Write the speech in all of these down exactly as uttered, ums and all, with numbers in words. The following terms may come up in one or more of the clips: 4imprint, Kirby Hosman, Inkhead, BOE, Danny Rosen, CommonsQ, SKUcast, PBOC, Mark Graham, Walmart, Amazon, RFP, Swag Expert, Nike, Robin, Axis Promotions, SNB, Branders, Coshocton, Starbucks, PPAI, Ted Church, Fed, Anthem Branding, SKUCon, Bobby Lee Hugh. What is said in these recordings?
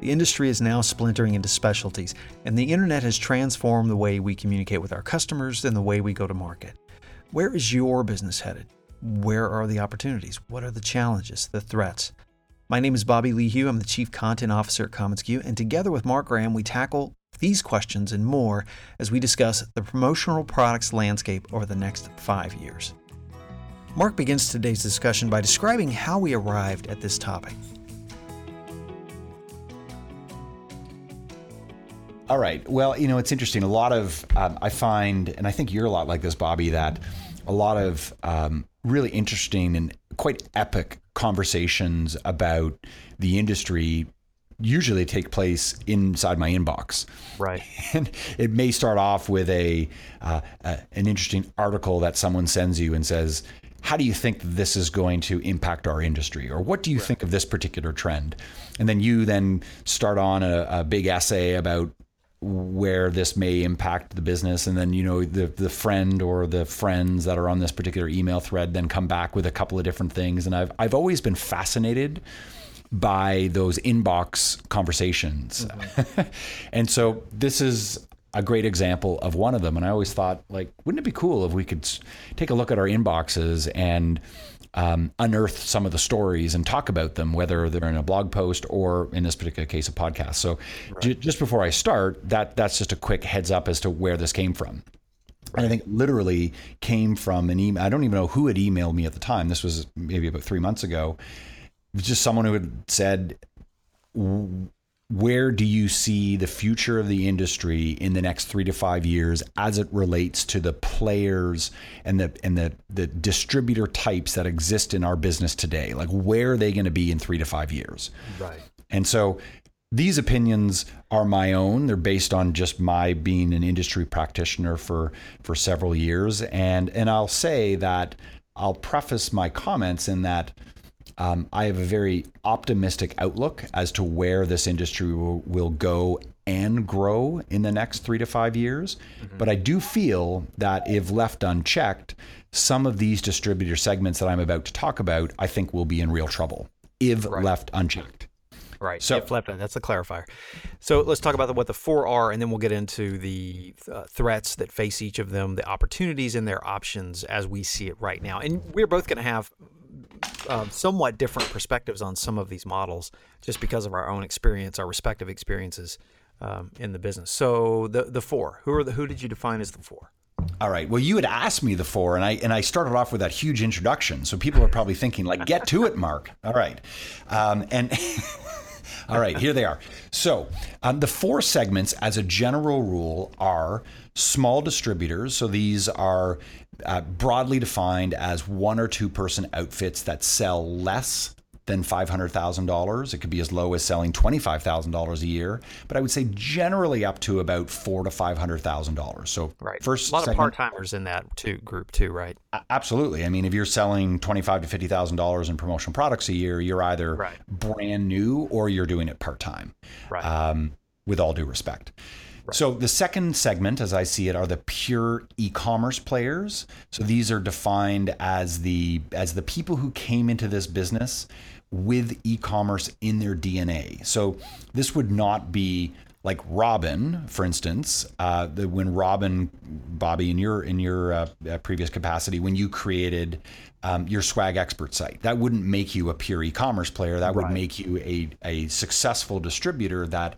The industry is now splintering into specialties, and the internet has transformed the way we communicate with our customers and the way we go to market. Where is your business headed? Where are the opportunities? What are the challenges, the threats? My name is Bobby Lee Hugh. I'm the Chief Content Officer at CommonsQ, and together with Mark Graham, we tackle these questions and more as we discuss the promotional products landscape over the next five years. Mark begins today's discussion by describing how we arrived at this topic. All right. Well, you know, it's interesting. A lot of, um, I find, and I think you're a lot like this, Bobby, that a lot of um, really interesting and quite epic conversations about the industry usually take place inside my inbox. Right. And it may start off with a, uh, a an interesting article that someone sends you and says, how do you think this is going to impact our industry? Or what do you right. think of this particular trend? And then you then start on a, a big essay about where this may impact the business. And then, you know, the the friend or the friends that are on this particular email thread then come back with a couple of different things. And I've I've always been fascinated by those inbox conversations. Mm-hmm. And so this is a great example of one of them. And I always thought, like, wouldn't it be cool if we could take a look at our inboxes and Um, unearth some of the stories and talk about them, whether they're in a blog post or in this particular case, a podcast. So right. j- just before I start, that that's just a quick heads up as to where this came from. Right. And I think it literally came from an email. I don't even know who had emailed me at the time. This was maybe about three months ago. It was just someone who had said, where do you see the future of the industry in the next three to five years as it relates to the players and the and the the distributor types that exist in our business today? Like, where are they going to be in three to five years? Right. And so these opinions are my own. They're based on just my being an industry practitioner for for several years. And and I'll say that I'll preface my comments in that Um, I have a very optimistic outlook as to where this industry will, will go and grow in the next three to five years. Mm-hmm. But I do feel that if left unchecked, some of these distributor segments that I'm about to talk about, I think will be in real trouble if right. left unchecked. Right. So if left, that's the clarifier. So let's talk about the, what the four are, and then we'll get into the uh, threats that face each of them, the opportunities and their options as we see it right now. And we're both going to have Um, somewhat different perspectives on some of these models just because of our own experience, our respective experiences um, in the business. So the the four, who are the who did you define as the four? All right. Well, you had asked me the four, and I and I started off with that huge introduction. So people are probably thinking, like, get to it, Mark. All right. Um, and all right, here they are. So um, the four segments as a general rule are small distributors. So these are Uh, broadly defined as one or two person outfits that sell less than five hundred thousand dollars. It could be as low as selling twenty-five thousand dollars a year, but I would say generally up to about four to five hundred thousand dollars. So right. first, a lot segment, of part-timers in that too, group too, right? Absolutely. I mean, if you're selling twenty-five to fifty thousand dollars in promotional products a year, you're either right. brand new or you're doing it part-time, right. um, with all due respect. Right. So the second segment, as I see it, are the pure e-commerce players. So these are defined as the as the people who came into this business with e-commerce in their D N A. So this would not be like Robin, for instance, uh, the, when Robin, Bobby, in your in your uh, previous capacity, when you created um, your Swag Expert site, that wouldn't make you a pure e-commerce player. That right. would make you a a successful distributor that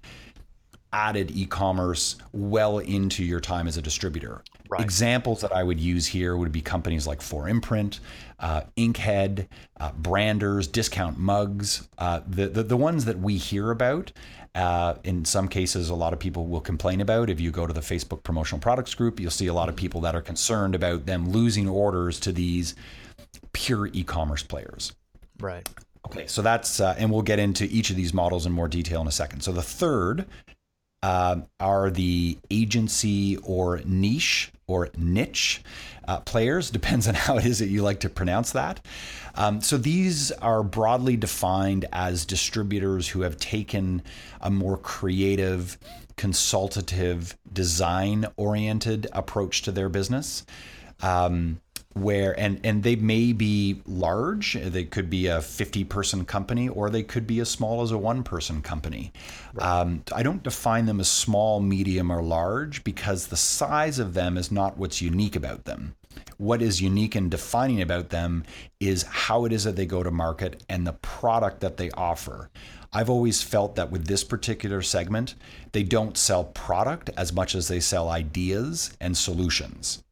added e-commerce well into your time as a distributor. Right. Examples that I would use here would be companies like four imprint, uh, Inkhead, uh, Branders, Discount Mugs, uh, the, the the ones that we hear about. Uh, in some cases, a lot of people will complain about. If you go to the Facebook promotional products group, you'll see a lot of people that are concerned about them losing orders to these pure e-commerce players. Right. Okay, so that's, uh, and we'll get into each of these models in more detail in a second. So the third uh, are the agency or niche or niche uh, players, depends on how it is that you like to pronounce that. Um, so these are broadly defined as distributors who have taken a more creative, consultative, design-oriented approach to their business. Um, Where and and they may be large, they could be a fifty person company, or they could be as small as a one person company. Right. Um, I don't define them as small, medium, or large because the size of them is not what's unique about them. What is unique and defining about them is how it is that they go to market and the product that they offer. I've always felt that with this particular segment, they don't sell product as much as they sell ideas and solutions.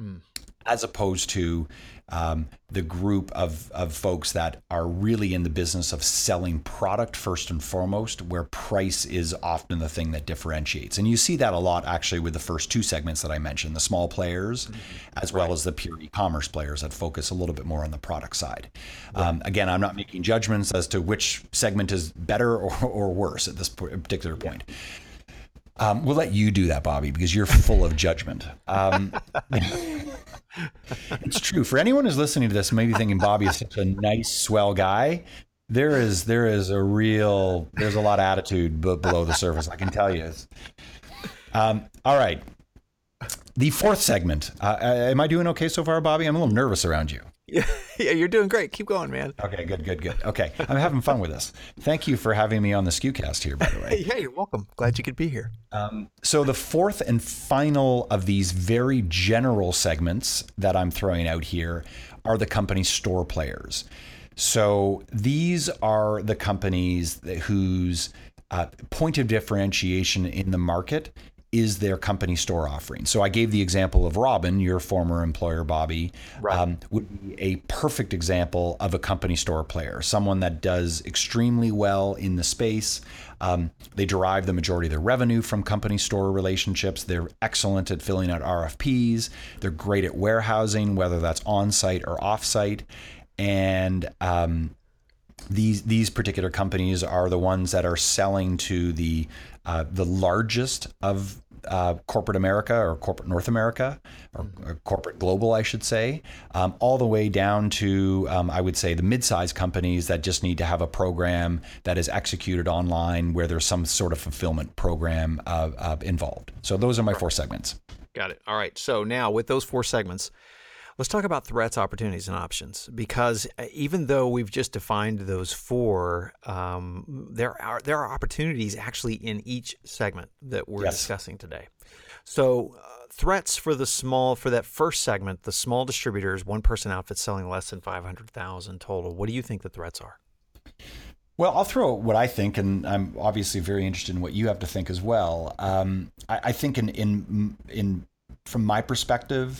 Mm. As opposed to um, the group of, of folks that are really in the business of selling product first and foremost, where price is often the thing that differentiates. And you see that a lot actually with the first two segments that I mentioned, the small players, mm-hmm. as well right. as the pure e-commerce players that focus a little bit more on the product side. Right. Um, again, I'm not making judgments as to which segment is better or, or worse at this particular point. Yeah. Um, we'll let you do that, Bobby, because you're full of judgment. Um, it's true. For anyone who's listening to this, maybe thinking Bobby is such a nice, swell guy. There is there is a real there's a lot of attitude b- below the surface. I can tell you. Um, all right. The fourth segment. Uh, am I doing okay so far, Bobby? I'm a little nervous around you. Yeah, yeah, you're doing great. Keep going, man. Okay, good, good, good. Okay, I'm having fun with this. Thank you for having me on the SKUcast here, by the way. Yeah, you're welcome. Glad you could be here. Um, so the fourth and final of these very general segments that I'm throwing out here are the company store players. So these are the companies that, whose uh, point of differentiation in the market is their company store offering. So I gave the example of Robin, your former employer, Bobby, right. um, would be a perfect example of a company store player, someone that does extremely well in the space. Um, they derive the majority of their revenue from company store relationships. They're excellent at filling out R F Ps. They're great at warehousing, whether that's on-site or off-site. And um, these, these particular companies are the ones that are selling to the Uh, the largest of uh, corporate America or corporate North America or, or corporate global, I should say, um, all the way down to, um, I would say, the mid-sized companies that just need to have a program that is executed online where there's some sort of fulfillment program uh, uh, involved. So those are my four segments. Got it. All right. So now with those four segments, let's talk about threats, opportunities, and options, because even though we've just defined those four, um, there are there are opportunities actually in each segment that we're yes. discussing today. So uh, threats for the small, for that first segment, the small distributors, one-person outfits selling less than five hundred thousand total. What do you think the threats are? Well, I'll throw what I think, and I'm obviously very interested in what you have to think as well. Um, I, I think in in in from my perspective,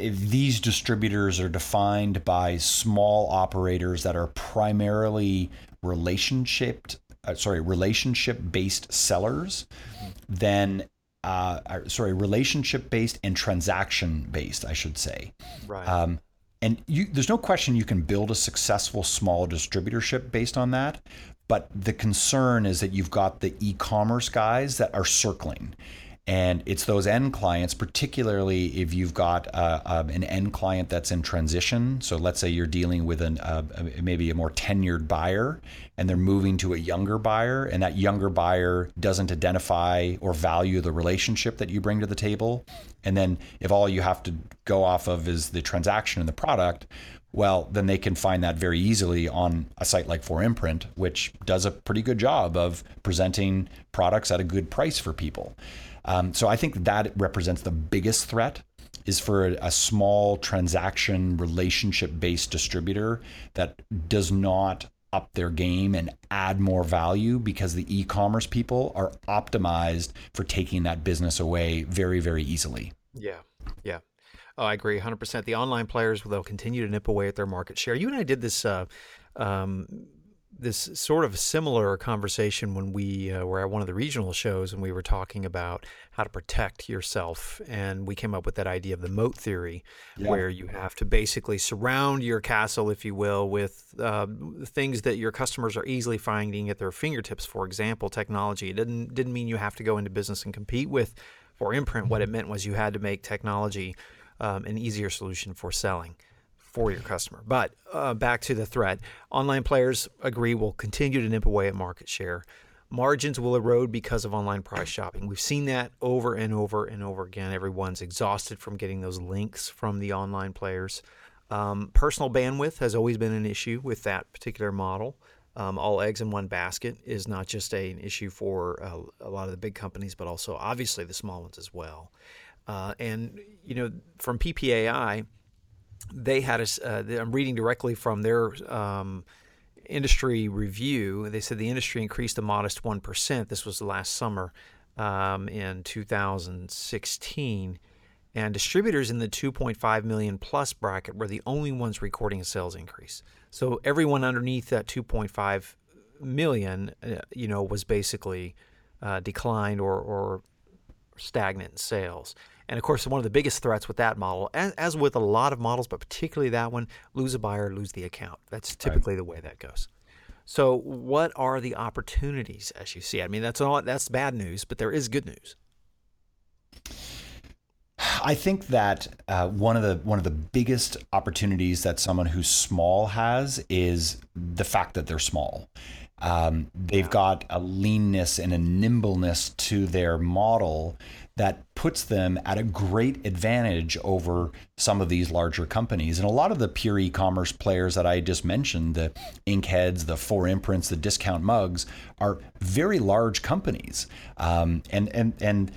if these distributors are defined by small operators that are primarily relationship, uh, sorry, relationship-based sellers, mm-hmm. then, uh, sorry, relationship-based and transaction-based, I should say. Right. Um, and you, there's no question you can build a successful small distributorship based on that, but the concern is that you've got the e-commerce guys that are circling. And it's those end clients, particularly if you've got uh, um, an end client that's in transition. So let's say you're dealing with an uh, maybe a more tenured buyer and they're moving to a younger buyer, and that younger buyer doesn't identify or value the relationship that you bring to the table. And then if all you have to go off of is the transaction and the product, well, then they can find that very easily on a site like four imprint, which does a pretty good job of presenting products at a good price for people. Um, so I think that represents the biggest threat, is for a, a small transaction relationship-based distributor that does not up their game and add more value, because the e-commerce people are optimized for taking that business away very, very easily. Yeah, yeah. Oh, I agree one hundred percent. The online players, they'll continue to nip away at their market share. You and I did this uh, um, this sort of similar conversation when we uh, were at one of the regional shows and we were talking about how to protect yourself. And we came up with that idea of the moat theory, yeah. where you have to basically surround your castle, if you will, with uh, things that your customers are easily finding at their fingertips. For example, technology. It didn't, didn't mean you have to go into business and compete with four imprint. What it meant was you had to make technology um, an easier solution for selling. For your customer. But uh, back to the threat. Online players agree will continue to nip away at market share. Margins will erode because of online price shopping. We've seen that over and over and over again. Everyone's exhausted from getting those links from the online players. Um, personal bandwidth has always been an issue with that particular model. Um, all eggs in one basket is not just a, an issue for uh, a lot of the big companies, but also obviously the small ones as well. Uh, and, you know, from P P A I, they had us, uh, I'm reading directly from their um, industry review. They said the industry increased a modest one percent. This was last summer um, in two thousand sixteen. And distributors in the two point five million plus bracket were the only ones recording a sales increase. So everyone underneath that two point five million, uh, you know, was basically uh, declined or, or stagnant in sales. And of course, one of the biggest threats with that model, as, as with a lot of models, but particularly that one, lose a buyer, lose the account. That's typically right. The way that goes. So what are the opportunities as you see? I mean, that's all, that's bad news, but there is good news. I think that uh, one of the one of the biggest opportunities that someone who's small has is the fact that they're small. Um, they've yeah. got a leanness and a nimbleness to their model that puts them at a great advantage over some of these larger companies. And a lot of the pure e-commerce players that I just mentioned, the Inkheads, the four imprints, the Discount Mugs, are very large companies. Um, and and and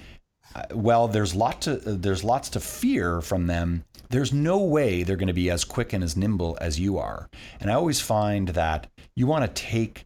uh, well, there's lot to uh, there's lots to fear from them. There's no way they're going to be as quick and as nimble as you are. And I always find that you want to take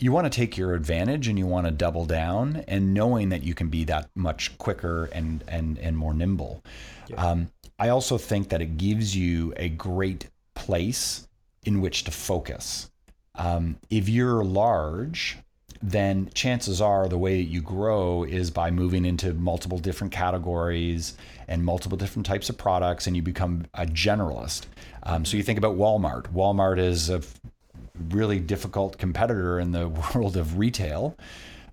You want to take your advantage and you want to double down, and knowing that you can be that much quicker and and and more nimble. Yeah. Um, I also think that it gives you a great place in which to focus. Um, if you're large, then chances are the way that you grow is by moving into multiple different categories and multiple different types of products, and you become a generalist. Um, so you think about Walmart. Walmart is a really difficult competitor in the world of retail,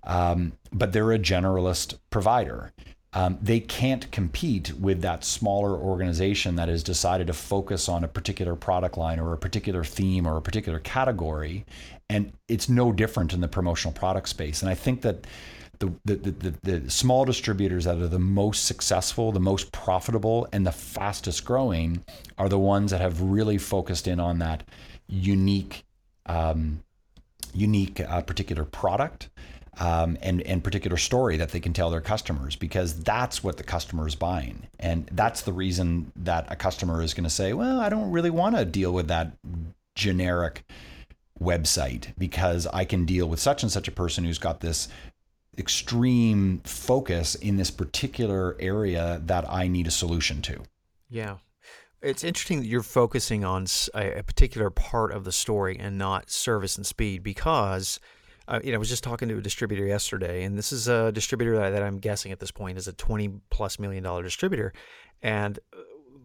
um, but they're a generalist provider. Um, they can't compete with that smaller organization that has decided to focus on a particular product line or a particular theme or a particular category, and it's no different in the promotional product space. And I think that the the the, the, the small distributors that are the most successful, the most profitable, and the fastest growing are the ones that have really focused in on that unique Um, unique uh, particular product um, and, and particular story that they can tell their customers, because that's what the customer is buying. And that's the reason that a customer is going to say, well, I don't really want to deal with that generic website because I can deal with such and such a person who's got this extreme focus in this particular area that I need a solution to. Yeah. It's interesting that you're focusing on a particular part of the story and not service and speed, because uh, you know, I was just talking to a distributor yesterday, and this is a distributor that, that I'm guessing at this point is a twenty plus million dollar distributor. And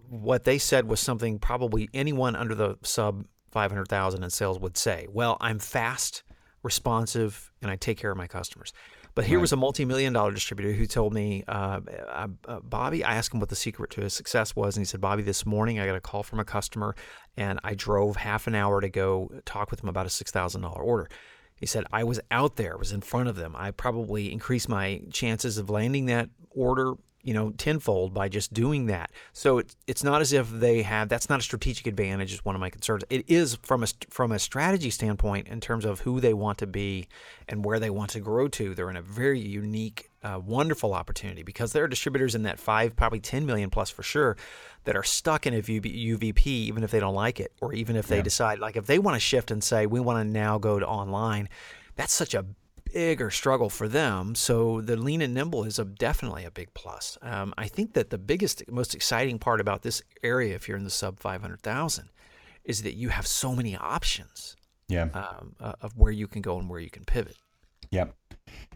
what they said was something probably anyone under the sub five hundred thousand in sales would say. Well, I'm fast, responsive, and I take care of my customers. But here right. was a multi-million dollar distributor who told me, uh, uh, uh, Bobby, I asked him what the secret to his success was. And he said, Bobby, this morning I got a call from a customer and I drove half an hour to go talk with him about a six thousand dollar order. He said, I was out there, was in front of them. I probably increased my chances of landing that order, you know, tenfold by just doing that. So it's, it's not as if they have, that's not a strategic advantage is one of my concerns. It is from a, from a strategy standpoint in terms of who they want to be and where they want to grow to. They're in a very unique, uh, wonderful opportunity, because there are distributors in that five, probably ten million plus for sure, that are stuck in a U V P even if they don't like it, or even if they yeah. decide, like if they want to shift and say, we want to now go to online, that's such a bigger struggle for them. So the lean and nimble is a, definitely a big plus. Um, I think that the biggest, most exciting part about this area, if you're in the sub five hundred thousand, is that you have so many options. yeah, um, uh, of where you can go and where you can pivot. Yeah.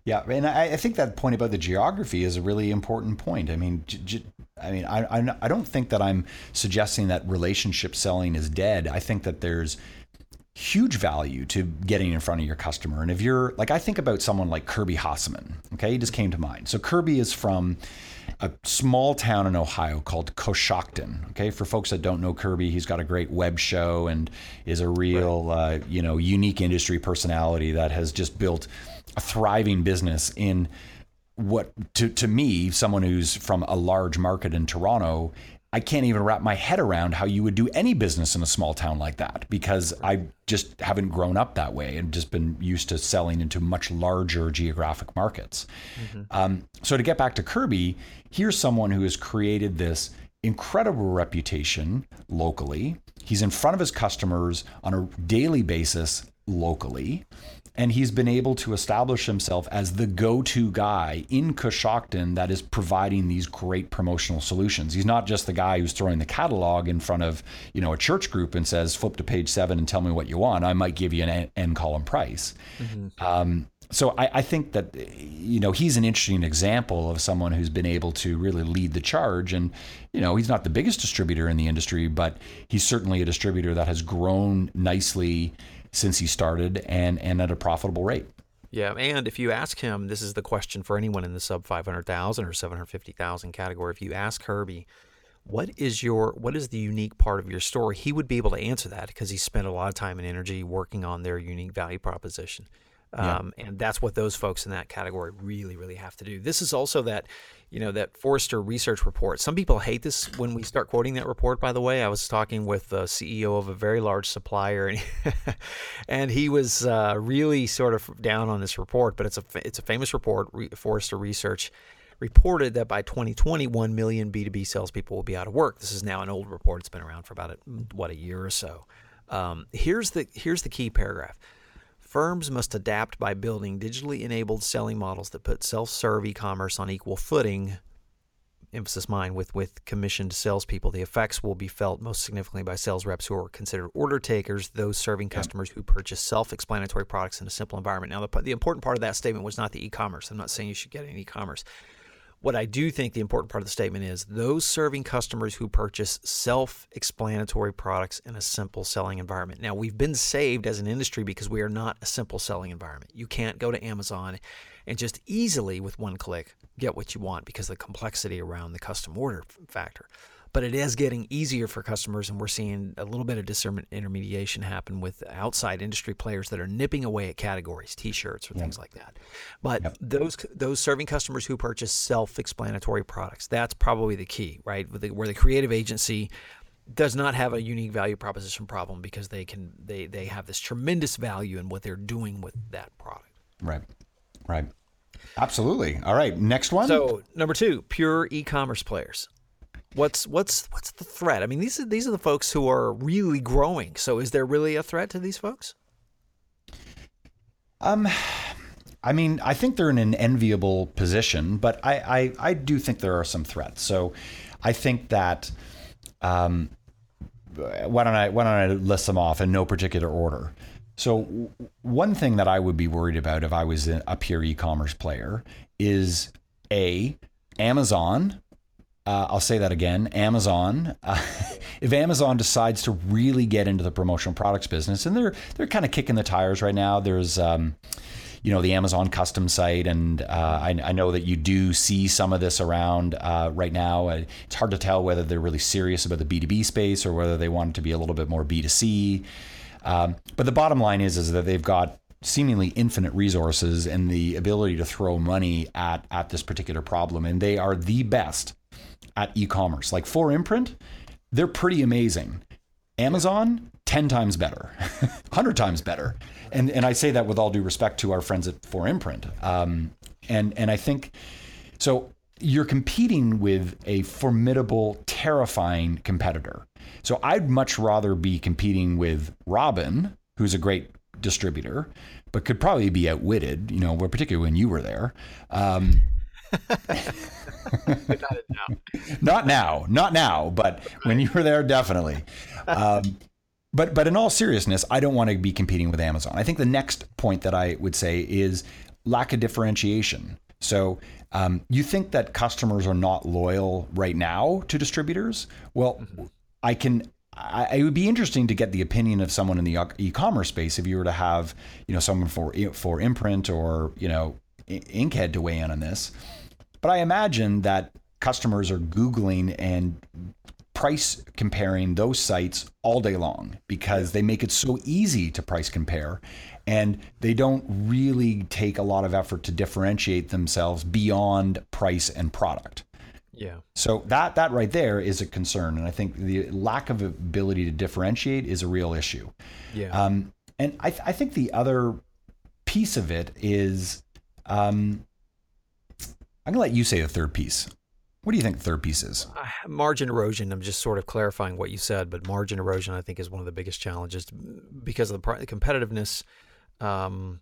Yeah. And I, I think that point about the geography is a really important point. I mean, g- g- I mean, I, I, I don't think that I'm suggesting that relationship selling is dead. I think that there's huge value to getting in front of your customer. And if you're like, I think about someone like Kirby Hosman, okay, he just came to mind. So Kirby is from a small town in Ohio called Coshocton. Okay, for folks that don't know Kirby, he's got a great web show and is a real, right. uh, you know, unique industry personality that has just built a thriving business in what, to, to me, someone who's from a large market in Toronto, I can't even wrap my head around how you would do any business in a small town like that, because I just haven't grown up that way and just been used to selling into much larger geographic markets. Mm-hmm. Um, so to get back to Kirby, here's someone who has created this incredible reputation locally. He's in front of his customers on a daily basis locally, and he's been able to establish himself as the go-to guy in Coshocton that is providing these great promotional solutions. He's not just the guy who's throwing the catalog in front of, you know, a church group and says, flip to page seven and tell me what you want. I might give you an end column price. Mm-hmm. Um, so I, I think that, you know, he's an interesting example of someone who's been able to really lead the charge. And, you know, he's not the biggest distributor in the industry, but he's certainly a distributor that has grown nicely since he started, and, and at a profitable rate. Yeah, and if you ask him, this is the question for anyone in the sub five hundred thousand or seven hundred fifty thousand category. If you ask Kirby, what is your what is the unique part of your story? He would be able to answer that because he spent a lot of time and energy working on their unique value proposition. Um, yeah. And that's what those folks in that category really, really have to do. This is also that, you know, that Forrester Research report. Some people hate this when we start quoting that report, by the way. I was talking with the C E O of a very large supplier, and, and he was uh, really sort of down on this report, but it's a, it's a famous report. Re- Forrester Research reported that by twenty twenty, one million B two B salespeople will be out of work. This is now an old report. It's been around for about, a, what, a year or so. Um, here's the here's the key paragraph. Firms must adapt by building digitally enabled selling models that put self-serve e-commerce on equal footing, emphasis mine, with, with commissioned salespeople. The effects will be felt most significantly by sales reps who are considered order takers, those serving customers who purchase self-explanatory products in a simple environment. Now, the, the important part of that statement was not the e-commerce. I'm not saying you should get an e-commerce. What I do think the important part of the statement is those serving customers who purchase self-explanatory products in a simple selling environment. Now, we've been saved as an industry because we are not a simple selling environment. You can't go to Amazon and just easily, with one click, get what you want because of the complexity around the custom order factor. But it is getting easier for customers, and we're seeing a little bit of disintermediation happen with outside industry players that are nipping away at categories, T-shirts or yeah. things like that. But yep. those those serving customers who purchase self-explanatory products, that's probably the key, right? Where the creative agency does not have a unique value proposition problem because they can they they have this tremendous value in what they're doing with that product. Right, right. Absolutely. All right, next one. So number two, pure e-commerce players. What's what's what's the threat? I mean, these are these are the folks who are really growing. So, is there really a threat to these folks? Um, I mean, I think they're in an enviable position, but I I, I do think there are some threats. So, I think that um, why don't I why don't I list them off in no particular order? So, one thing that I would be worried about if I was a pure e-commerce player is a Amazon. Uh, I'll say that again, Amazon. Uh, if Amazon decides to really get into the promotional products business, and they're they're kind of kicking the tires right now. There's, um, you know, the Amazon custom site, and uh, I, I know that you do see some of this around uh, right now. It's hard to tell whether they're really serious about the B two B space or whether they want it to be a little bit more B two C. Um, but the bottom line is, is that they've got seemingly infinite resources and the ability to throw money at at this particular problem, and they are the best at e-commerce. Like four imprint, they're pretty amazing. Amazon, ten times better, one hundred times better. And and I say that with all due respect to our friends at four imprint. Um, and, and I think, so you're competing with a formidable, terrifying competitor. So I'd much rather be competing with Robin, who's a great distributor, but could probably be outwitted, you know, particularly when you were there. Um, not now, not now, but when you were there, definitely. Um, But but in all seriousness, I don't want to be competing with Amazon. I think the next point that I would say is lack of differentiation. So um, you think that customers are not loyal right now to distributors? Well, mm-hmm. I can. I, it would be interesting to get the opinion of someone in the e-commerce space if you were to have, you know, someone for four imprint or, you know, Inkhead to weigh in on this. But I imagine that customers are Googling and price comparing those sites all day long because they make it so easy to price compare, and they don't really take a lot of effort to differentiate themselves beyond price and product. Yeah. So that that right there is a concern, and I think the lack of ability to differentiate is a real issue. Yeah. Um, and I, th- I think the other piece of it is, um, I'm gonna let you say the third piece. What do you think the third piece is? Uh, margin erosion. I'm just sort of clarifying what you said, but margin erosion I think is one of the biggest challenges because of the, pr- the competitiveness. Um,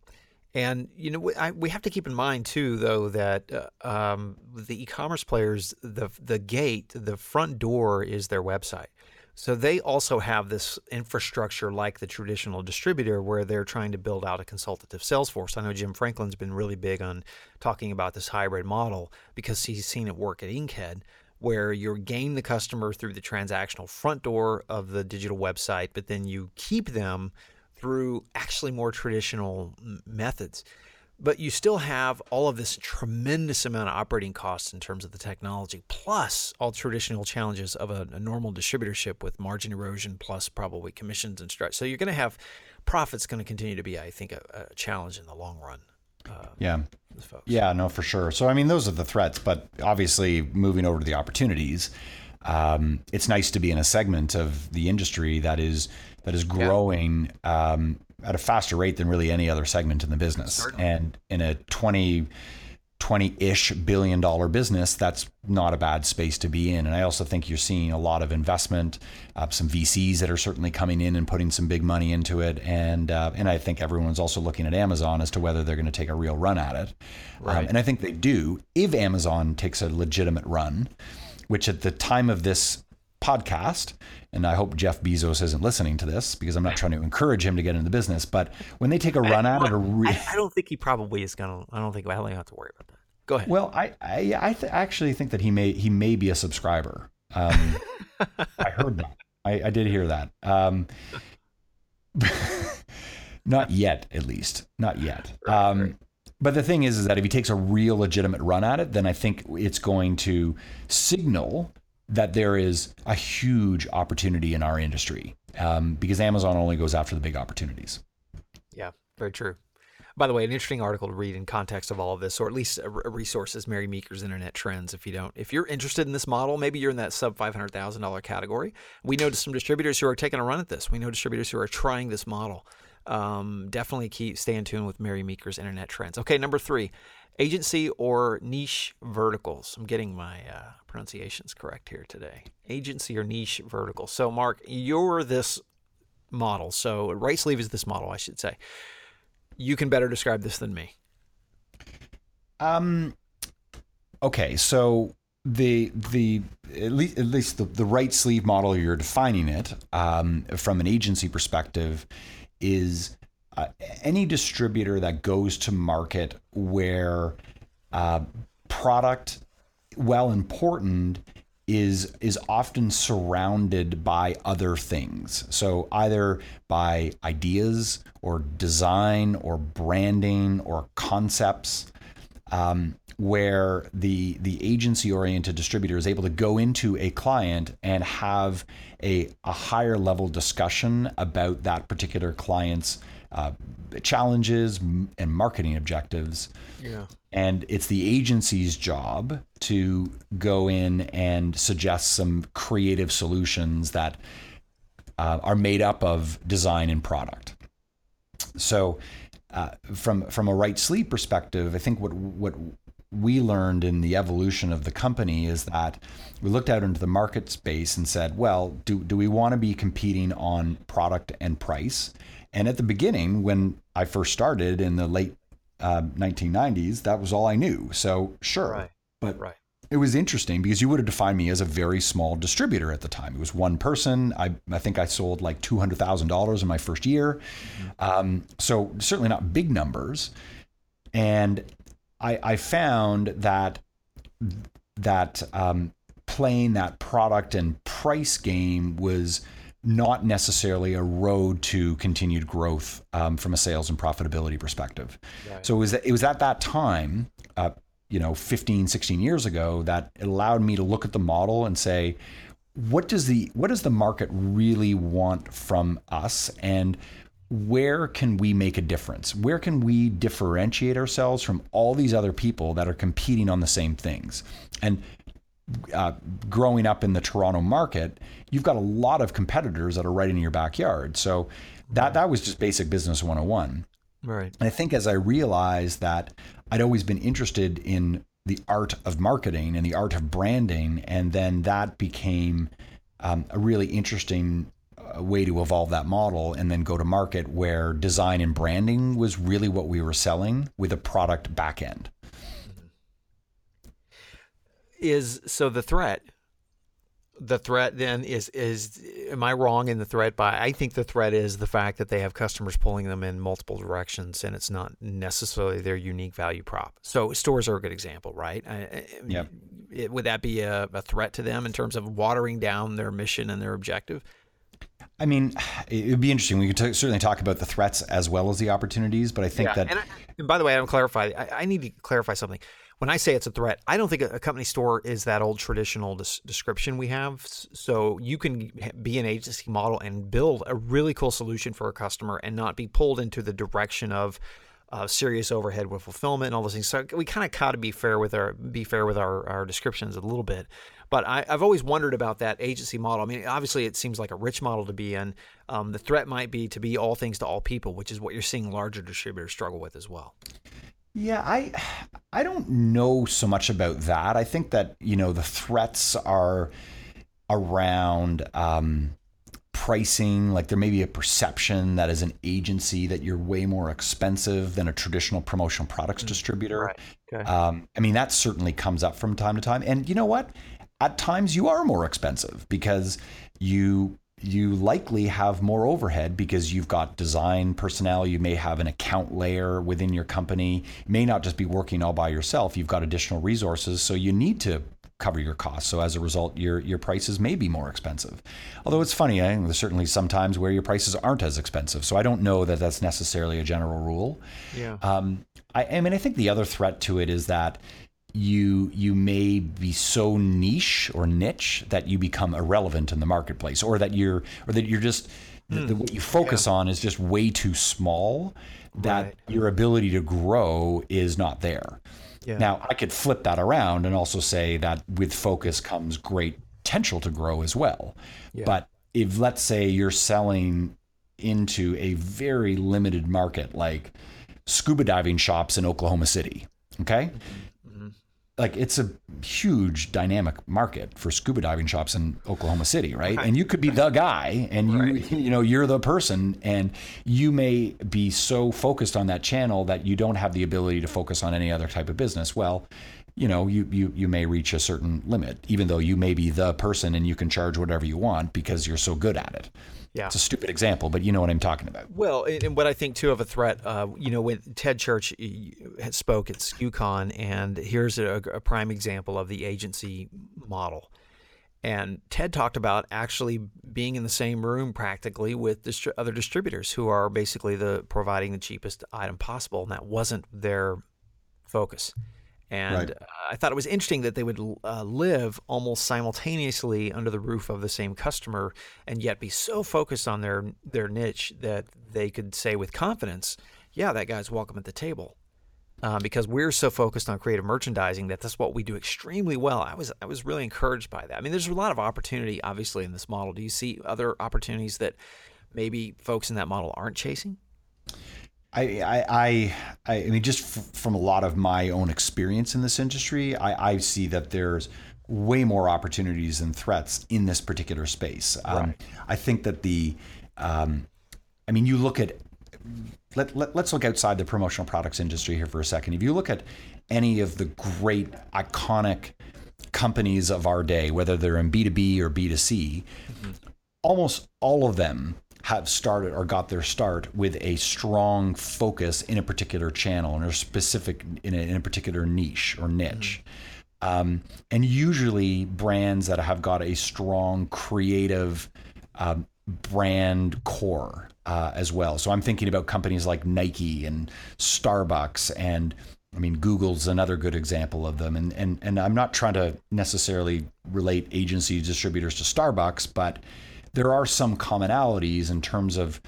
And, you know, we, I, we have to keep in mind, too, though, that uh, um, the e-commerce players, the the gate, the front door is their website. So they also have this infrastructure like the traditional distributor where they're trying to build out a consultative sales force. I know Jim Franklin's been really big on talking about this hybrid model because he's seen it work at Inkhead, where you gain the customer through the transactional front door of the digital website, but then you keep them through actually more traditional methods. But you still have all of this tremendous amount of operating costs in terms of the technology, plus all traditional challenges of a, a normal distributorship with margin erosion, plus probably commissions and stretch. So you're going to have profits going to continue to be, I think, a, a challenge in the long run. Uh, yeah. Folks. Yeah, no, for sure. So, I mean, those are the threats, but obviously moving over to the opportunities, um, it's nice to be in a segment of the industry that is that is growing yeah. um, at a faster rate than really any other segment in the business. Certainly. And in a twenty, twenty-ish billion dollar business, that's not a bad space to be in. And I also think you're seeing a lot of investment, uh, some V Cs that are certainly coming in and putting some big money into it. And uh, and I think everyone's also looking at Amazon as to whether they're going to take a real run at it. Right. Um, and I think they do, if Amazon takes a legitimate run, which at the time of this podcast, and I hope Jeff Bezos isn't listening to this because I'm not trying to encourage him to get into the business, but when they take a run at it, re- I, I don't think he probably is going to, I don't think I don't have to worry about that. Go ahead. Well, I, I, I th- actually think that he may, he may be a subscriber. Um, I heard that. I, I did hear that. Um, not yet, at least not yet. Um, right, right. But the thing is, is that if he takes a real legitimate run at it, then I think it's going to signal that there is a huge opportunity in our industry, um, because Amazon only goes after the big opportunities. Yeah, very true. By the way, an interesting article to read in context of all of this, or at least a resources, Mary Meeker's Internet Trends. If you don't, if you're interested in this model, maybe you're in that sub five hundred thousand dollars category. We know some distributors who are taking a run at this. We know distributors who are trying this model. Um, definitely keep, stay in tune with Mary Meeker's Internet Trends. Okay, number three, agency or niche verticals. I'm getting my uh, pronunciations correct here today. Agency or niche vertical. So, Mark, you're this model. So, Right Sleeve is this model, I should say. You can better describe this than me. Um. Okay, so the the at least, at least the, the Right Sleeve model, you're defining it um, from an agency perspective, is uh, any distributor that goes to market where uh, product, while important, is is often surrounded by other things. So either by ideas or design or branding or concepts, um, where the the agency-oriented distributor is able to go into a client and have a, a higher level discussion about that particular client's uh, challenges and marketing objectives. Yeah. And it's the agency's job to go in and suggest some creative solutions that uh, are made up of design and product. So uh, from from a Right Sleeve perspective, I think what what we learned in the evolution of the company is that we looked out into the market space and said, well, do, do we want to be competing on product and price? And at the beginning, when I first started in the late uh, nineteen nineties, that was all I knew. So sure, right. but right. it was interesting because you would have defined me as a very small distributor at the time. It was one person. I, I think I sold like two hundred thousand dollars in my first year. Um, so certainly not big numbers. And I, I found that that um, playing that product and price game was not necessarily a road to continued growth um, from a sales and profitability perspective. Right. So it was, it was at that time, uh, you know, fifteen, sixteen years ago, that it allowed me to look at the model and say, what does the, what does the market really want from us? And where can we make a difference? Where can we differentiate ourselves from all these other people that are competing on the same things? And Uh, growing up in the Toronto market, you've got a lot of competitors that are right in your backyard. So that that was just basic business one oh one. Right. And I think as I realized that I'd always been interested in the art of marketing and the art of branding, and then that became um, a really interesting uh, way to evolve that model and then go to market, where design and branding was really what we were selling with a product back end. Is so the threat, the threat then is, is, am I wrong in the threat by, I think the threat is the fact that they have customers pulling them in multiple directions and it's not necessarily their unique value prop. So stores are a good example, right? Yeah. It, would that be a, a threat to them in terms of watering down their mission and their objective? I mean, it would be interesting. We could t- certainly talk about the threats as well as the opportunities, but I think yeah. that. And, I, and by the way, I don't clarify, I, I need to clarify something. When I say it's a threat, I don't think a company store is that old traditional des- description we have. So you can be an agency model and build a really cool solution for a customer and not be pulled into the direction of uh, serious overhead with fulfillment and all those things. So we kind of got to be fair with our be fair with our, our descriptions a little bit. But I, I've always wondered about that agency model. I mean, obviously, it seems like a rich model to be in. Um, the threat might be to be all things to all people, which is what you're seeing larger distributors struggle with as well. Yeah, I I don't know so much about that. I think that, you know, the threats are around um, pricing. Like there may be a perception that as an agency that you're way more expensive than a traditional promotional products distributor. Right. Okay. Um, I mean, that certainly comes up from time to time. And you know what? At times you are more expensive because you... you likely have more overhead because you've got design personnel. You may have an account layer within your company. You may not just be working all by yourself. You've got additional resources, so you need to cover your costs. So as a result, your your prices may be more expensive. Although it's funny, I think there's certainly sometimes where your prices aren't as expensive. So I don't know that that's necessarily a general rule. Yeah. Um. I, I mean, I think the other threat to it is that you you may be so niche or niche that you become irrelevant in the marketplace, or that you're or that you're just mm. the, the what you focus yeah. on is just way too small that right. your ability to grow is not there. Yeah. Now, I could flip that around and also say that with focus comes great potential to grow as well. Yeah. But if, let's say, you're selling into a very limited market like scuba diving shops in Oklahoma City, okay? Mm-hmm. Like it's a huge dynamic market for scuba diving shops in Oklahoma City, right? And you could be the guy, and you right. you know you're the person, and you may be so focused on that channel that you don't have the ability to focus on any other type of business. Well, you know, you you you may reach a certain limit, even though you may be the person and you can charge whatever you want because you're so good at it. Yeah. It's a stupid example, but you know what I'm talking about. Well, and what I think, too, of a threat, uh, you know, when Ted Church spoke at SKUCon, and here's a, a prime example of the agency model. And Ted talked about actually being in the same room practically with distri- other distributors who are basically the providing the cheapest item possible, and that wasn't their focus. And right. I thought it was interesting that they would uh, live almost simultaneously under the roof of the same customer and yet be so focused on their, their niche that they could say with confidence, yeah, that guy's welcome at the table. Uh, because we're so focused on creative merchandising that that's what we do extremely well. I was I was really encouraged by that. I mean, there's a lot of opportunity, obviously, in this model. Do you see other opportunities that maybe folks in that model aren't chasing? I, I, I, I mean, just f- from a lot of my own experience in this industry, I, I see that there's way more opportunities than threats in this particular space. Right. Um, I think that the, um, I mean, you look at, let, let, let's look outside the promotional products industry here for a second. If you look at any of the great iconic companies of our day, whether they're in B two B or B two C, mm-hmm. almost all of them have started or got their start with a strong focus in a particular channel and a specific in a, in a particular niche or niche. Mm-hmm. Um, and usually brands that have got a strong creative uh, brand core uh, as well. So I'm thinking about companies like Nike and Starbucks, and I mean, Google's another good example of them. And, and, and I'm not trying to necessarily relate agency distributors to Starbucks, but there are some commonalities in terms of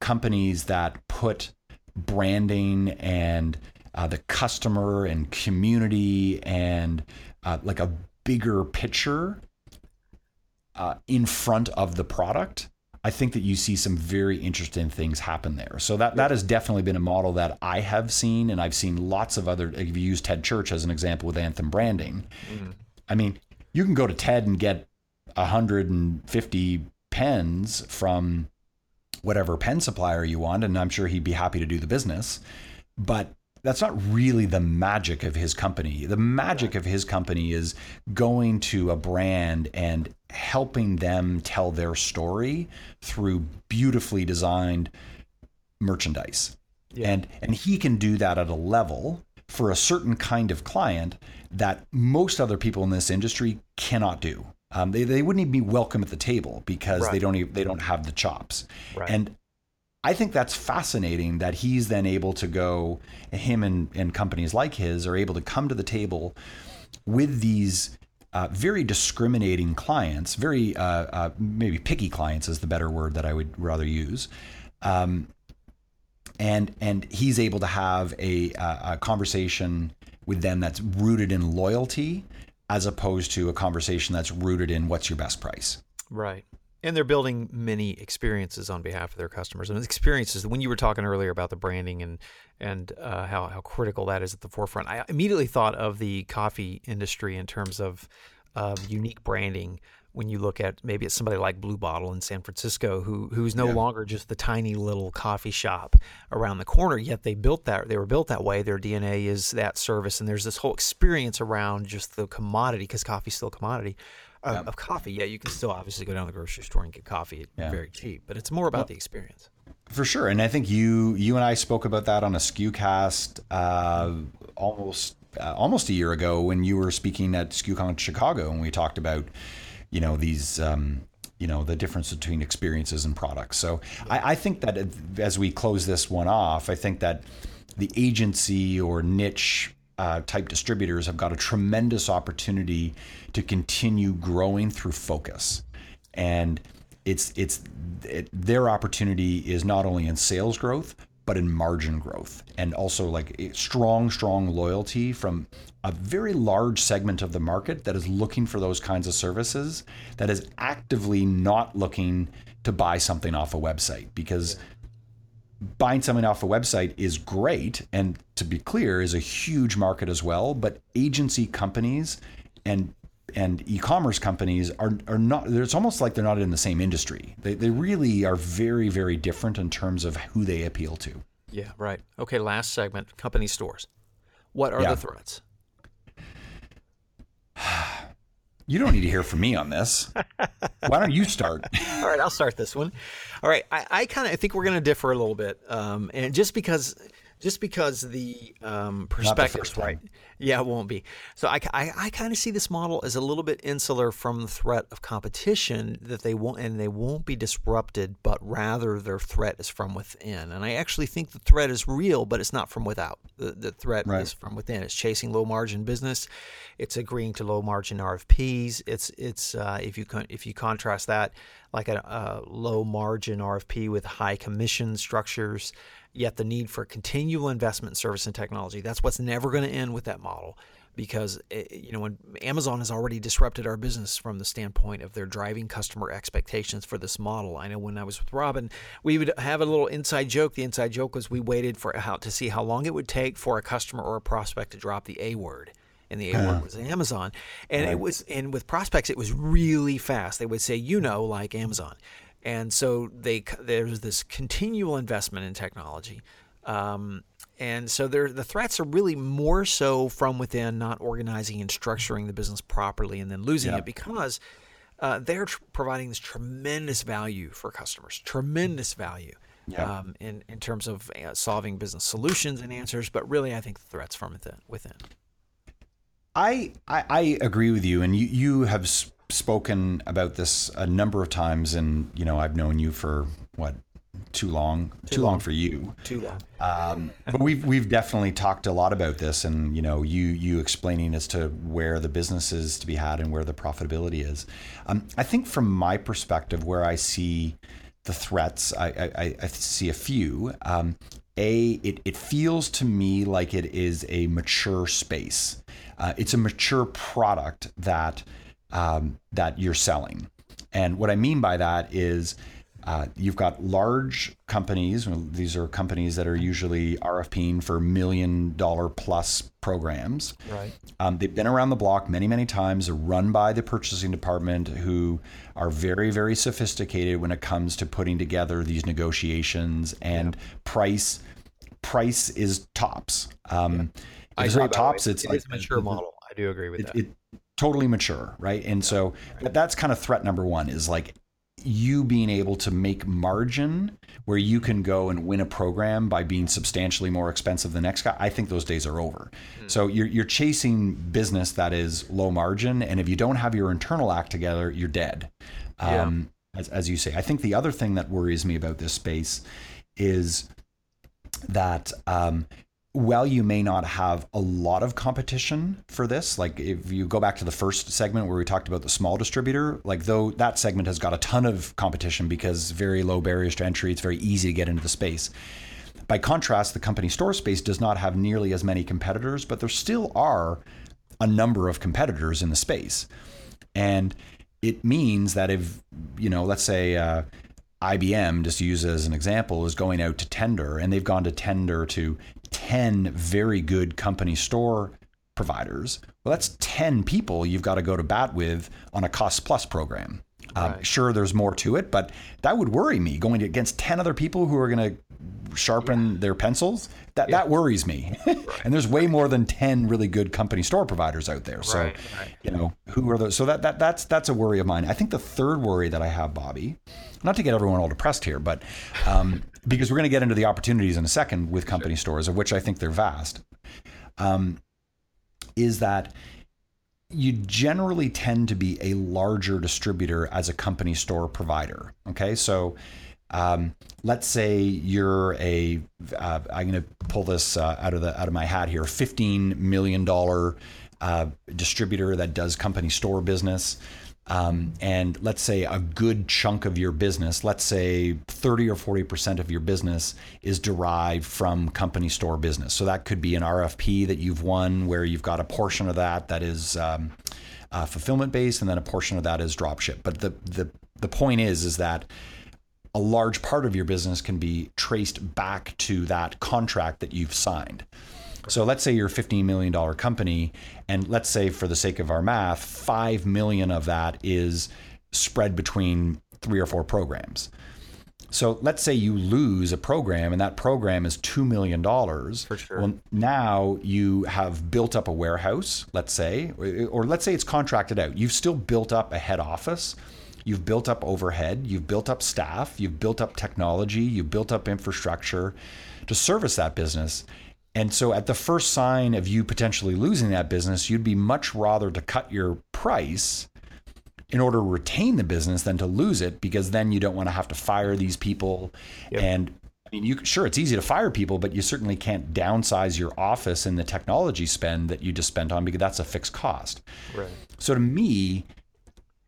companies that put branding and uh, the customer and community and uh, like a bigger picture uh, in front of the product. I think that you see some very interesting things happen there. So that, that has definitely been a model that I have seen, and I've seen lots of other, if you use Ted Church as an example with Anthem Branding, mm. I mean, you can go to Ted and get one hundred fifty pens from whatever pen supplier you want, and I'm sure he'd be happy to do the business, but that's not really the magic of his company. The magic of his company is going to a brand and helping them tell their story through beautifully designed merchandise. Yeah. And and he can do that at a level for a certain kind of client that most other people in this industry cannot do. Um, they, they wouldn't even be welcome at the table because right. they don't even, they don't have the chops. Right. And I think that's fascinating that he's then able to go, him and, and companies like his are able to come to the table with these uh, very discriminating clients, very uh, uh, maybe picky clients is the better word that I would rather use. Um, and and he's able to have a, a conversation with them that's rooted in loyalty as opposed to a conversation that's rooted in what's your best price. Right. And they're building many experiences on behalf of their customers. And experiences, when you were talking earlier about the branding and and uh, how, how critical that is at the forefront, I immediately thought of the coffee industry in terms of uh, unique branding. When you look at maybe it's somebody like Blue Bottle in San Francisco, who who's no yeah. longer just the tiny little coffee shop around the corner, yet they built that they were built that way. Their D N A is that service, and there's this whole experience around just the commodity, because coffee's still a commodity. Um, of coffee. Yeah, you can still obviously go down to the grocery store and get coffee yeah. very cheap, but it's more about well, the experience. For sure. And I think you you and I spoke about that on a SKUcast uh, almost uh, almost a year ago when you were speaking at SKUCon Chicago, and we talked about, you know, these, um, you know, the difference between experiences and products. So yeah. I, I think that as we close this one off, I think that the agency or niche Uh, type distributors have got a tremendous opportunity to continue growing through focus, and it's it's it, their opportunity is not only in sales growth but in margin growth, and also like strong strong loyalty from a very large segment of the market that is looking for those kinds of services, that is actively not looking to buy something off a website, because yeah. buying something off a website is great, and to be clear, is a huge market as well. But agency companies and and e-commerce companies are are not. It's almost like they're not in the same industry. They they really are very very different in terms of who they appeal to. Yeah, right. Okay, last segment: company stores. What are yeah. the threats? You don't need to hear from me on this. Why don't you start? All right, I'll start this one. All right, I, I kind of think we're going to differ a little bit, um, and just because, just because the um, perspective, right? Yeah, it won't be. So I, I, I kind of see this model as a little bit insular from the threat of competition, that they won't, and they won't be disrupted, but rather their threat is from within. And I actually think the threat is real, but it's not from without. The, the threat right. is from within. It's chasing low margin business. It's agreeing to low margin R F Ps. It's it's uh, if you con- if you contrast that like a, a low margin R F P with high commission structures, yet the need for continual investment in service and technology. That's what's never going to end with that model, because it, you know, when Amazon has already disrupted our business from the standpoint of their driving customer expectations for this model. I know when I was with Robin, we would have a little inside joke. The inside joke was we waited for how to see how long it would take for a customer or a prospect to drop the A word. And the A word was Amazon. And right. it was, and with prospects, it was really fast. They would say, you know, like Amazon. And so they, there's this continual investment in technology, um, And so the threats are really more so from within, not organizing and structuring the business properly and then losing yep. it because uh, they're tr- providing this tremendous value for customers, tremendous value yep. um, in, in terms of uh, solving business solutions and answers. But really, I think the threats from within. within. I, I I agree with you. And you, you have sp- spoken about this a number of times. And, you know, I've known you for what? Too long, too, too long. long for you. Too long. Um, but we've we've definitely talked a lot about this, and you know, you you explaining as to where the business is to be had and where the profitability is. Um, I think from my perspective, where I see the threats, I I, I see a few. Um, a it it feels to me like it is a mature space. Uh, it's a mature product that um, that you're selling, and what I mean by that is. Uh, you've got large companies. These are companies that are usually RFPing for million dollar plus programs. Right. Um, they've been around the block many, many times, run by the purchasing department, who are very, very sophisticated when it comes to putting together these negotiations and yeah. price. Price is tops. Um, yeah. I it's not tops. It's it like, is a mature model. I do agree with it, that. It, totally mature, right? And yeah. so right. that's kind of threat number one is like. You being able to make margin where you can go and win a program by being substantially more expensive than the next guy, I think those days are over. Mm. So you're you're chasing business that is low margin, and if you don't have your internal act together, you're dead. Yeah. Um, as as you say, I think the other thing that worries me about this space is that um, while you may not have a lot of competition for this, like if you go back to the first segment where we talked about the small distributor, like though that segment has got a ton of competition because very low barriers to entry, it's very easy to get into the space. By contrast, the company store space does not have nearly as many competitors, but there still are a number of competitors in the space. And it means that if, you know, let's say, uh, I B M, just to use as an example, is going out to tender, and they've gone to tender to ten very good company store providers. Well, that's ten people you've got to go to bat with on a cost plus program. Right. Um, sure, there's more to it, but that would worry me going against ten other people who are going to sharpen yeah. their pencils. That yeah. that worries me. Right. And there's way more than ten really good company store providers out there. So, right. Right. you know, who are those? So that that that's that's a worry of mine. I think the third worry that I have, Bobby, not to get everyone all depressed here, but um, because we're going to get into the opportunities in a second with company sure. stores, of which I think they're vast, um, is that. You generally tend to be a larger distributor as a company store provider. Okay, so um, let's say you're a. Uh, I'm going to pull this uh, out of the out of my hat here. fifteen million dollars uh, distributor that does company store business, um, and let's say a good chunk of your business, let's say thirty or forty percent of your business is derived from company store business. So that could be an R F P that you've won where you've got a portion of that that is um, uh, fulfillment based, and then a portion of that is dropship. But the the the point is is that a large part of your business can be traced back to that contract that you've signed. So let's say you're a fifteen million dollars company, and let's say for the sake of our math, five million of that is spread between three or four programs. So let's say you lose a program, and that program is two million dollars. For sure. Well, now you have built up a warehouse, let's say, or let's say it's contracted out. You've still built up a head office. You've built up overhead. You've built up staff. You've built up technology. You've built up infrastructure to service that business. And so at the first sign of you potentially losing that business, you'd be much rather to cut your price in order to retain the business than to lose it, because then you don't want to have to fire these people. Yep. And I mean, you sure, it's easy to fire people, but you certainly can't downsize your office and the technology spend that you just spent on, because that's a fixed cost. Right. So to me,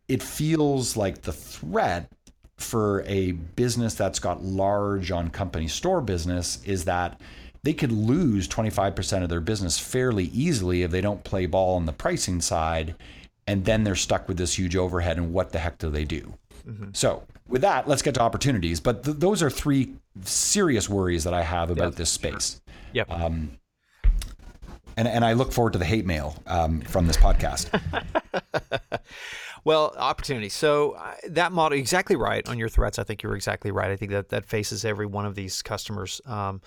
it feels like the threat for a business that's got large on company store business is that they could lose twenty-five percent of their business fairly easily if they don't play ball on the pricing side, and then they're stuck with this huge overhead, and what the heck do they do? Mm-hmm. So with that, let's get to opportunities. But th- those are three serious worries that I have about yeah, this space. Sure. Yep. Um, and, and I look forward to the hate mail um, from this podcast. Well, opportunity. So uh, that model, exactly right on your threats. I think you're exactly right. I think that that faces every one of these customers. Um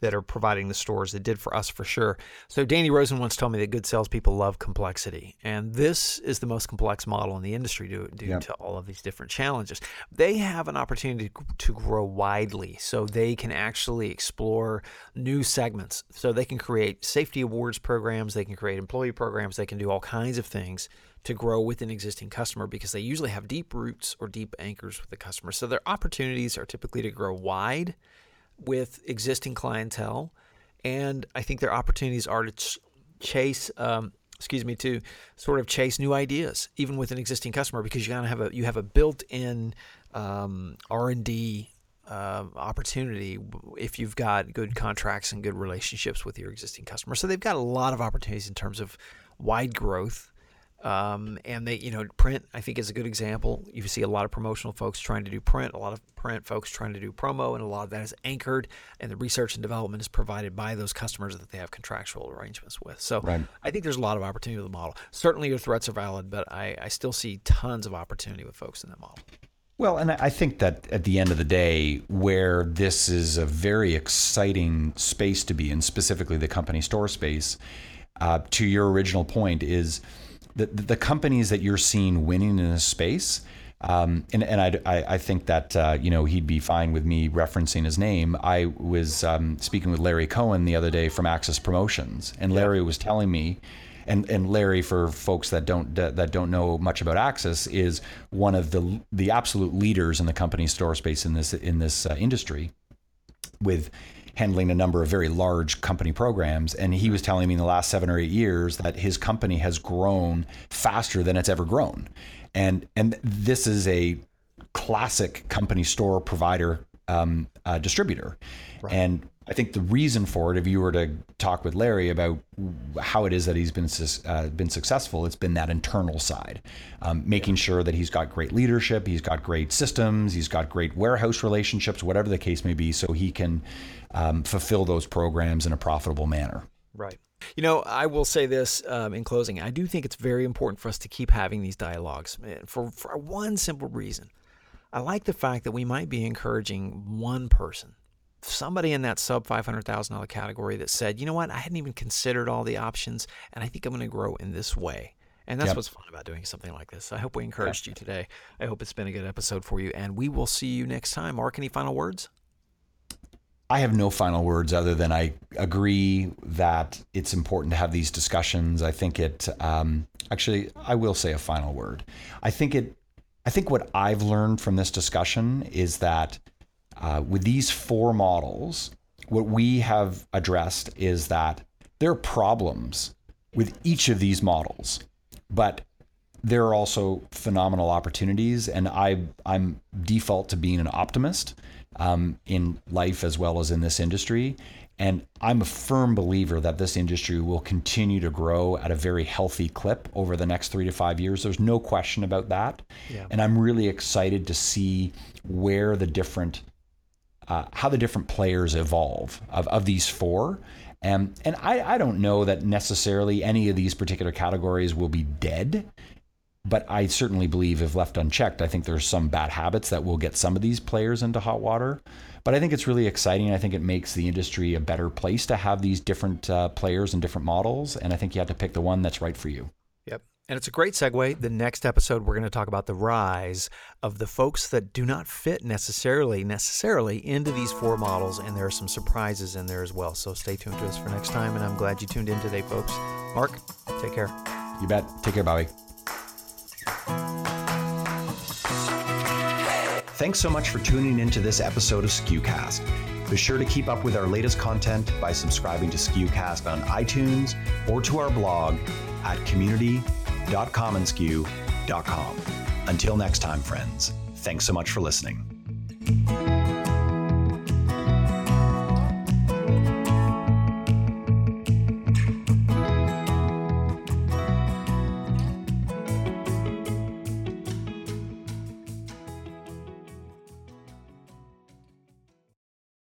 that are providing the stores. It did for us for sure. So Danny Rosen once told me that good salespeople love complexity. And this is the most complex model in the industry due, due yep. to all of these different challenges. They have an opportunity to grow widely, so they can actually explore new segments. So they can create safety awards programs. They can create employee programs. They can do all kinds of things to grow with an existing customer, because they usually have deep roots or deep anchors with the customer. So their opportunities are typically to grow wide with existing clientele, and I think their opportunities are to ch- chase, um, excuse me, to sort of chase new ideas, even with an existing customer, because you kind of have a you have a built-in um, R and D uh, opportunity if you've got good contracts and good relationships with your existing customer. So they've got a lot of opportunities in terms of wide growth, um, and they, you know, print I think is a good example. You see a lot of promotional folks trying to do print, a lot of print folks trying to do promo, and a lot of that is anchored, and the research and development is provided by those customers that they have contractual arrangements with. So right. I think there's a lot of opportunity with the model. Certainly your threats are valid, but I, I still see tons of opportunity with folks in that model. Well, and I think that at the end of the day, where this is a very exciting space to be in, specifically the company store space, uh, to your original point, is that the companies that you're seeing winning in this space, Um, and and I, I think that, uh, you know, he'd be fine with me referencing his name. I was um, speaking with Larry Cohen the other day from Axis Promotions, and Larry yeah. was telling me, and, and Larry, for folks that don't that don't know much about Axis, is one of the the absolute leaders in the company store space in this in this uh, industry, with handling a number of very large company programs. And he was telling me in the last seven or eight years that his company has grown faster than it's ever grown. And and this is a classic company store provider um, uh, distributor. Right. And I think the reason for it, if you were to talk with Larry about how it is that he's been uh, been successful, it's been that internal side, um, making sure that he's got great leadership, he's got great systems, he's got great warehouse relationships, whatever the case may be, so he can um, fulfill those programs in a profitable manner. Right. You know, I will say this um, in closing. I do think it's very important for us to keep having these dialogues, man, for, for one simple reason. I like the fact that we might be encouraging one person, somebody in that sub five hundred thousand dollars category that said, you know what, I hadn't even considered all the options, and I think I'm going to grow in this way. And that's yep. what's fun about doing something like this. I hope we encouraged yeah. you today. I hope it's been a good episode for you, and we will see you next time. Mark, any final words? I have no final words other than I agree that it's important to have these discussions. I think it, um, actually, I will say a final word. I think it, I think what I've learned from this discussion is that uh, with these four models, what we have addressed is that there are problems with each of these models, but there are also phenomenal opportunities. And I, I'm default to being an optimist. Um, in life as well as in this industry. And I'm a firm believer that this industry will continue to grow at a very healthy clip over the next three to five years. There's no question about that. Yeah. And I'm really excited to see where the different, uh, how the different players evolve of, of these four. And, and I, I don't know that necessarily any of these particular categories will be dead. But I certainly believe if left unchecked, I think there's some bad habits that will get some of these players into hot water. But I think it's really exciting. I think it makes the industry a better place to have these different uh, players and different models. And I think you have to pick the one that's right for you. Yep. And it's a great segue. The next episode, we're going to talk about the rise of the folks that do not fit necessarily, necessarily into these four models. And there are some surprises in there as well. So stay tuned to us for next time. And I'm glad you tuned in today, folks. Mark, take care. You bet. Take care, Bobby. Thanks so much for tuning into this episode of SKUcast. Be sure to keep up with our latest content by subscribing to SKUcast on iTunes or to our blog at community dot common sku dot com. Until next time, friends, thanks so much for listening.